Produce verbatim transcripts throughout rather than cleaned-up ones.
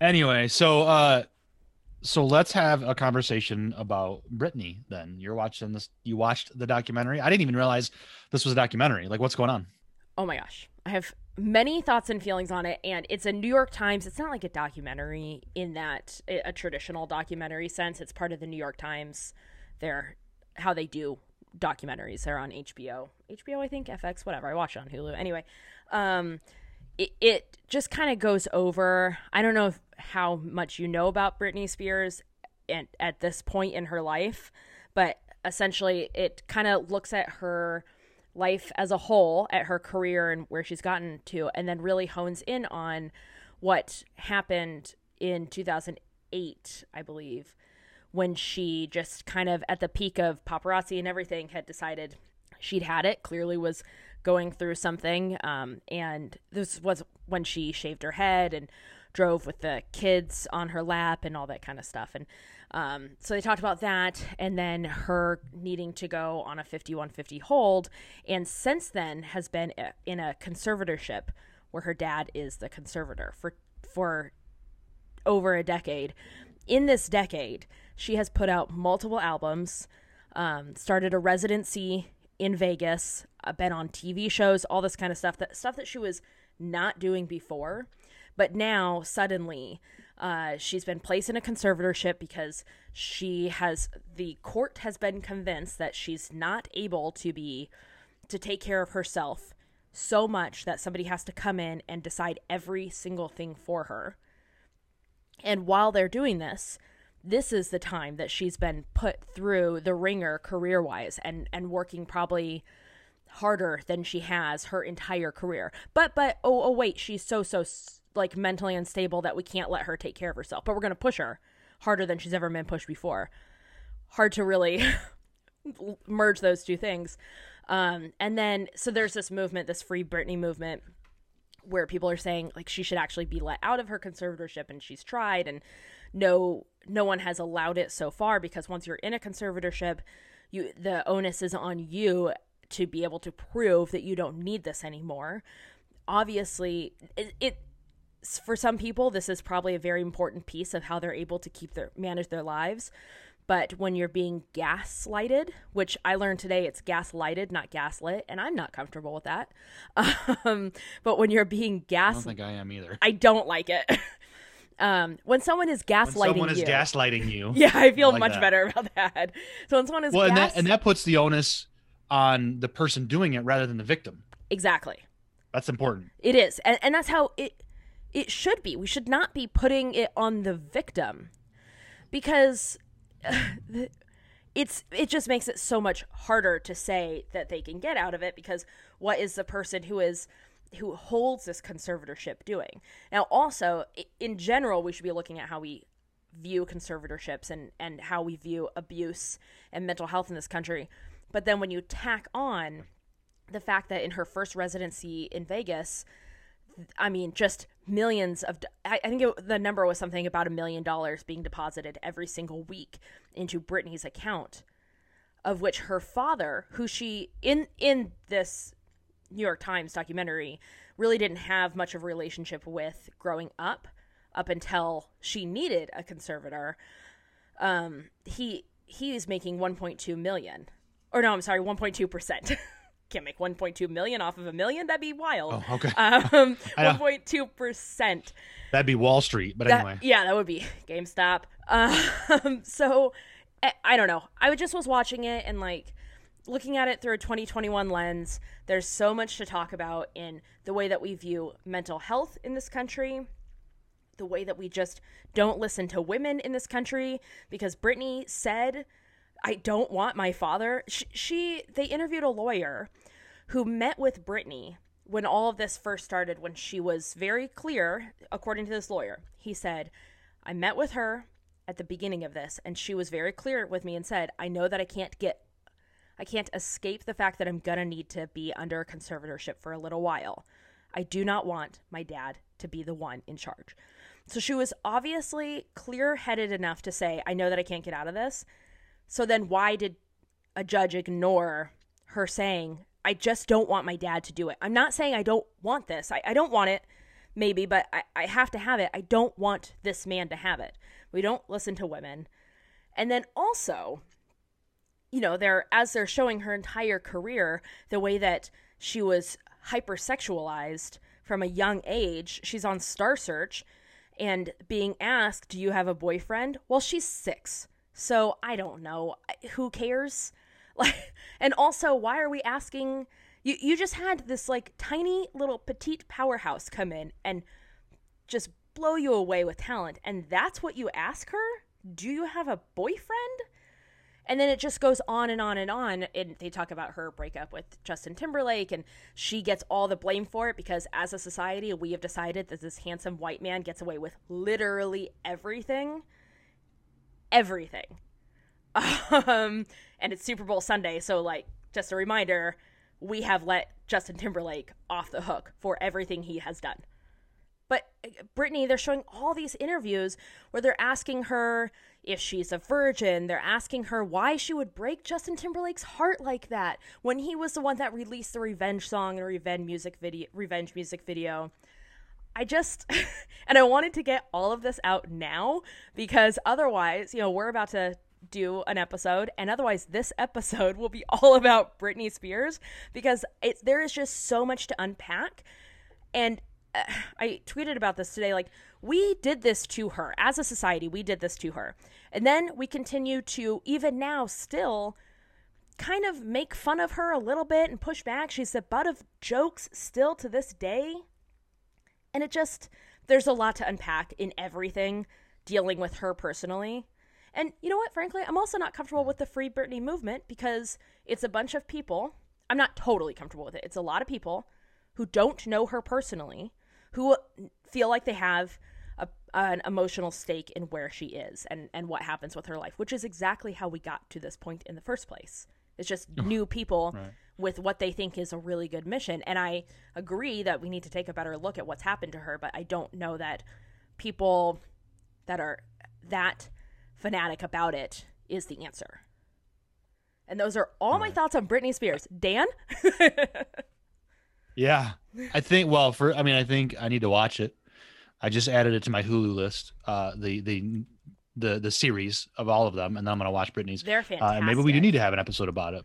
Anyway, so uh, so let's have a conversation about Britney. Then you're watching this. You watched the documentary. I didn't even realize this was a documentary. Like, what's going on? Oh my gosh, I have many thoughts and feelings on it, and it's a New York Times. It's not like a documentary in that a traditional documentary sense. It's part of the New York Times. They're how they do documentaries. They're on H B O. H B O, I think, F X, whatever. I watch it on Hulu. Anyway, um, it, it just kind of goes over. I don't know if, how much you know about Britney Spears and at this point in her life, but essentially it kind of looks at her life as a whole, at her career and where she's gotten to, and then really hones in on what happened in two thousand eight, I believe, when she just kind of at the peak of paparazzi and everything had decided she'd had it, clearly was going through something. Um, and this was when she shaved her head and drove with the kids on her lap and all that kind of stuff. And um, so they talked about that and then her needing to go on a fifty-one fifty hold. And since then has been in a conservatorship where her dad is the conservator for, for over a decade. In this decade, she has put out multiple albums, um, started a residency in Vegas, been on T V shows, all this kind of stuff, that stuff that she was not doing before. But now, suddenly, uh, she's been placed in a conservatorship because she has, the court has been convinced that she's not able to be, to take care of herself so much that somebody has to come in and decide every single thing for her. And while they're doing this, this is the time that she's been put through the ringer career-wise and, and working probably harder than she has her entire career. But, but, oh, oh, wait, she's so, so, like mentally unstable that we can't let her take care of herself, but we're going to push her harder than she's ever been pushed before. Hard to really merge those two things. Um, and then, so there's this movement, this Free Britney movement, where people are saying like she should actually be let out of her conservatorship, and she's tried and no, no one has allowed it so far, because once you're in a conservatorship, you, the onus is on you to be able to prove that you don't need this anymore. Obviously it, it for some people, this is probably a very important piece of how they're able to keep their, manage their lives. But when you're being gaslighted, which I learned today, it's gaslighted, not gaslit. And I'm not comfortable with that. Um, but when you're being gaslighted, I don't think I am either. I don't like it. Um, when someone is gaslighting you. When someone is you, gaslighting you. Yeah, I feel I like much that. better about that. So when someone is well, gas- and, that, and that puts the onus on the person doing it rather than the victim. Exactly. That's important. It is. And, and that's how it... It should be. We should not be putting it on the victim, because it's it just makes it so much harder to say that they can get out of it, because what is the person who is who holds this conservatorship doing? Now, also, in general, we should be looking at how we view conservatorships and, and how we view abuse and mental health in this country. But then when you tack on the fact that in her first residency in Vegas – I mean, just millions of, I think it, the number was something about a million dollars being deposited every single week into Britney's account, of which her father, who she, in, in this New York Times documentary, really didn't have much of a relationship with growing up, up until she needed a conservator. Um, he, he is making one point two million, or no, I'm sorry, one point two percent. Can't make one point two million off of a million. That'd be wild. Oh, okay. Um, one point two percent. That'd be Wall Street, but that, anyway. Yeah, that would be GameStop. Um, so I don't know. I just was watching it and like looking at it through a twenty twenty-one lens. There's so much to talk about in the way that we view mental health in this country, the way that we just don't listen to women in this country, because Britney said, I don't want my father. She, she, they interviewed a lawyer who met with Britney when all of this first started, when she was very clear, according to this lawyer. He said, I met with her at the beginning of this, and she was very clear with me and said, I know that I can't get, I can't escape the fact that I'm going to need to be under a conservatorship for a little while. I do not want my dad to be the one in charge. So she was obviously clear-headed enough to say, I know that I can't get out of this. So then why did a judge ignore her saying, I just don't want my dad to do it? I'm not saying I don't want this. I, I don't want it. maybe, but I, I have to have it. I don't want this man to have it. We don't listen to women. And then also, you know, they're, as they're showing her entire career, the way that she was hypersexualized from a young age, she's on Star Search and being asked, do you have a boyfriend? Well, she's six. So I don't know. Who cares? Like, and also, why are we asking? You, you just had this like tiny little petite powerhouse come in and just blow you away with talent. And that's what you ask her? Do you have a boyfriend? And then it just goes on and on and on. And they talk about her breakup with Justin Timberlake, and she gets all the blame for it because as a society, we have decided that this handsome white man gets away with literally everything. Everything. Um, and it's Super Bowl Sunday, so like, just a reminder, we have let Justin Timberlake off the hook for everything he has done. But Britney, they're showing all these interviews where they're asking her if she's a virgin. They're asking her why she would break Justin Timberlake's heart like that when he was the one that released the revenge song and revenge music video. Revenge music video. I just, and I wanted to get all of this out now because otherwise, you know, we're about to do an episode, and otherwise this episode will be all about Britney Spears because it, there is just so much to unpack. And I tweeted about this today, like, we did this to her. As a society, we did this to her. And then we continue to, even now, still kind of make fun of her a little bit and push back. She's the butt of jokes still to this day. And it just, there's a lot to unpack in everything dealing with her personally. And you know what, frankly, I'm also not comfortable with the Free Britney movement because it's a bunch of people. I'm not totally comfortable with it. It's a lot of people who don't know her personally, who feel like they have a, an emotional stake in where she is and, and what happens with her life, which is exactly how we got to this point in the first place. It's just new people right. with what they think is a really good mission. And I agree that we need to take a better look at what's happened to her, but I don't know that people that are that fanatic about it is the answer. And those are all right. my thoughts on Britney Spears. Dan? Yeah, I think, well, for, I mean, I think I need to watch it. I just added it to my Hulu list, uh, the, the, the, the series of all of them. And then I'm going to watch Britney's. They're fantastic. Uh, maybe we do need to have an episode about it.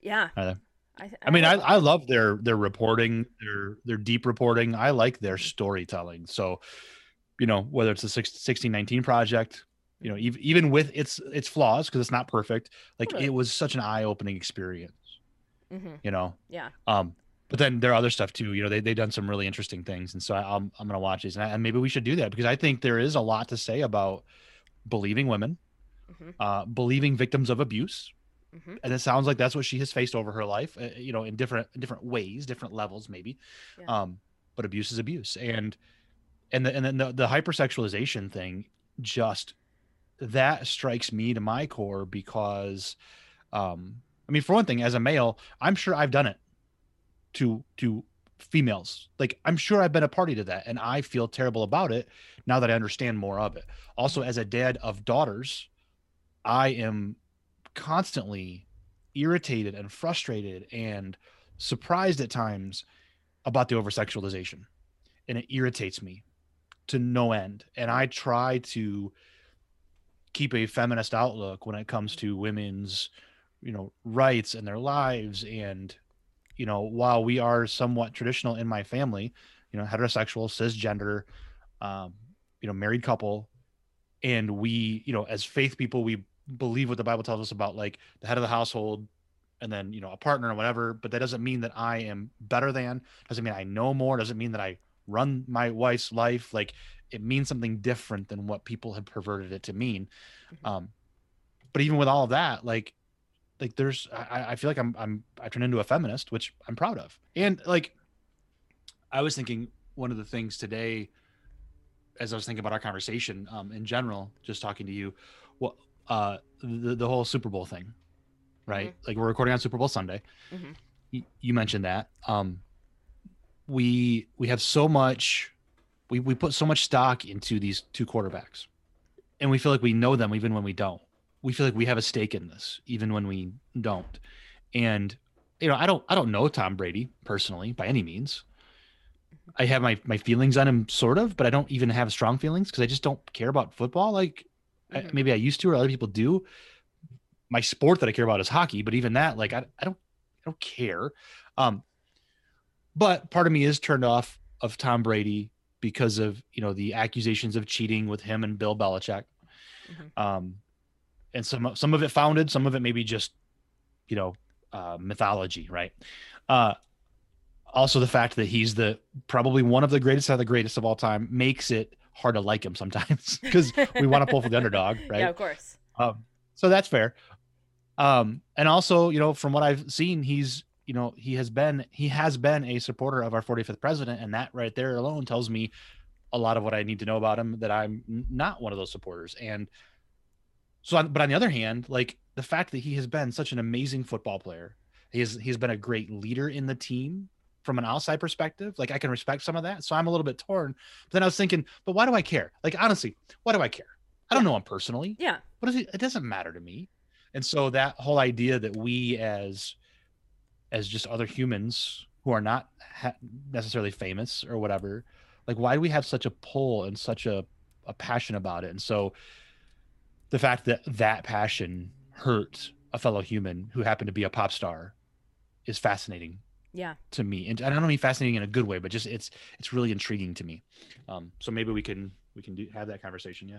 Yeah. I, I, I mean, I, I love their, their reporting, their, their deep reporting. I like their storytelling. So, you know, whether it's the sixteen nineteen project, you know, even, even with its, its flaws, cause it's not perfect. Like totally. It was such an eye opening experience, mm-hmm. you know? Yeah. Um, But then there are other stuff too, you know, they, they've done some really interesting things. And so I, I'm, I'm going to watch these and, I, and maybe we should do that because I think there is a lot to say about believing women, mm-hmm. uh, believing victims of abuse. Mm-hmm. And it sounds like that's what she has faced over her life, uh, you know, in different, different ways, different levels maybe. Yeah. Um, but abuse is abuse. And, and the, and then the, the hypersexualization thing, just that strikes me to my core because, um, I mean, for one thing, as a male, I'm sure I've done it. to to females. Like, I'm sure I've been a party to that, and I feel terrible about it now that I understand more of it. Also, as a dad of daughters, I am constantly irritated and frustrated and surprised at times about the over-sexualization, and it irritates me to no end. And I try to keep a feminist outlook when it comes to women's, you know, rights and their lives. And you know, while we are somewhat traditional in my family, you know, heterosexual, cisgender, um, you know, married couple, and we, you know, as faith people, we believe what the Bible tells us about like the head of the household and then, you know, a partner or whatever, but that doesn't mean that I am better than, doesn't mean I know more, doesn't mean that I run my wife's life. Like, it means something different than what people have perverted it to mean. Mm-hmm. Um, but even with all of that, like, Like there's, I, I feel like I'm, I'm, I turned into a feminist, which I'm proud of. And like, I was thinking one of the things today, as I was thinking about our conversation um, in general, just talking to you, well, uh, the, the whole Super Bowl thing, right? Mm-hmm. Like, we're recording on Super Bowl Sunday. Mm-hmm. You, you mentioned that. Um, we, we have so much, we, we put so much stock into these two quarterbacks, and we feel like we know them even when we don't. We feel like we have a stake in this, even when we don't. And, you know, I don't, I don't know Tom Brady personally by any means, I have my, my feelings on him sort of, but I don't even have strong feelings because I just don't care about football. Like mm-hmm. I, maybe I used to, or other people do. My sport that I care about is hockey, but even that, like I, I don't, I don't care. Um, but part of me is turned off of Tom Brady because of, you know, the accusations of cheating with him and Bill Belichick. Mm-hmm. Um, and some, some of it founded, some of it maybe just, you know, uh, mythology. Right. Uh, Also, the fact that he's the probably one of the greatest out of the greatest of all time makes it hard to like him sometimes because we want to pull for the underdog, right? Yeah, of course. Um, so that's fair. Um, and also, you know, from what I've seen, he's, you know, he has been he has been a supporter of our forty-fifth president, and that right there alone tells me a lot of what I need to know about him. That I'm not one of those supporters, and so. But on the other hand, like the fact that he has been such an amazing football player, he's he's been a great leader in the team. From an outside perspective, like I can respect some of that. So I'm a little bit torn, but then I was thinking, but why do I care? Like, honestly, why do I care? I don't yeah. know him personally. Yeah. But it doesn't matter to me. And so that whole idea that we as, as just other humans who are not ha- necessarily famous or whatever, like why do we have such a pull and such a, a passion about it? And so the fact that that passion hurt a fellow human who happened to be a pop star is fascinating. Yeah, to me, and I don't mean fascinating in a good way, but just it's it's really intriguing to me. Um, so maybe we can we can do, have that conversation. Yeah.